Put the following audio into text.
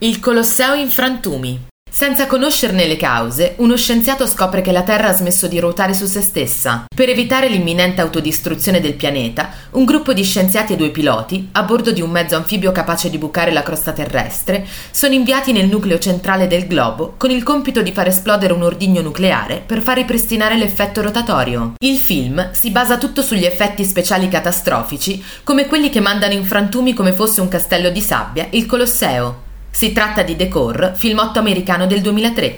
Il Colosseo in frantumi. Senza conoscerne le cause, uno scienziato scopre che la Terra ha smesso di ruotare su se stessa. Per evitare l'imminente autodistruzione del pianeta, un gruppo di scienziati e due piloti, a bordo di un mezzo anfibio capace di bucare la crosta terrestre, sono inviati nel nucleo centrale del globo con il compito di far esplodere un ordigno nucleare per far ripristinare l'effetto rotatorio. Il film si basa tutto sugli effetti speciali catastrofici, come quelli che mandano in frantumi come fosse un castello di sabbia il Colosseo. Si tratta di The Core, filmotto americano del 2003.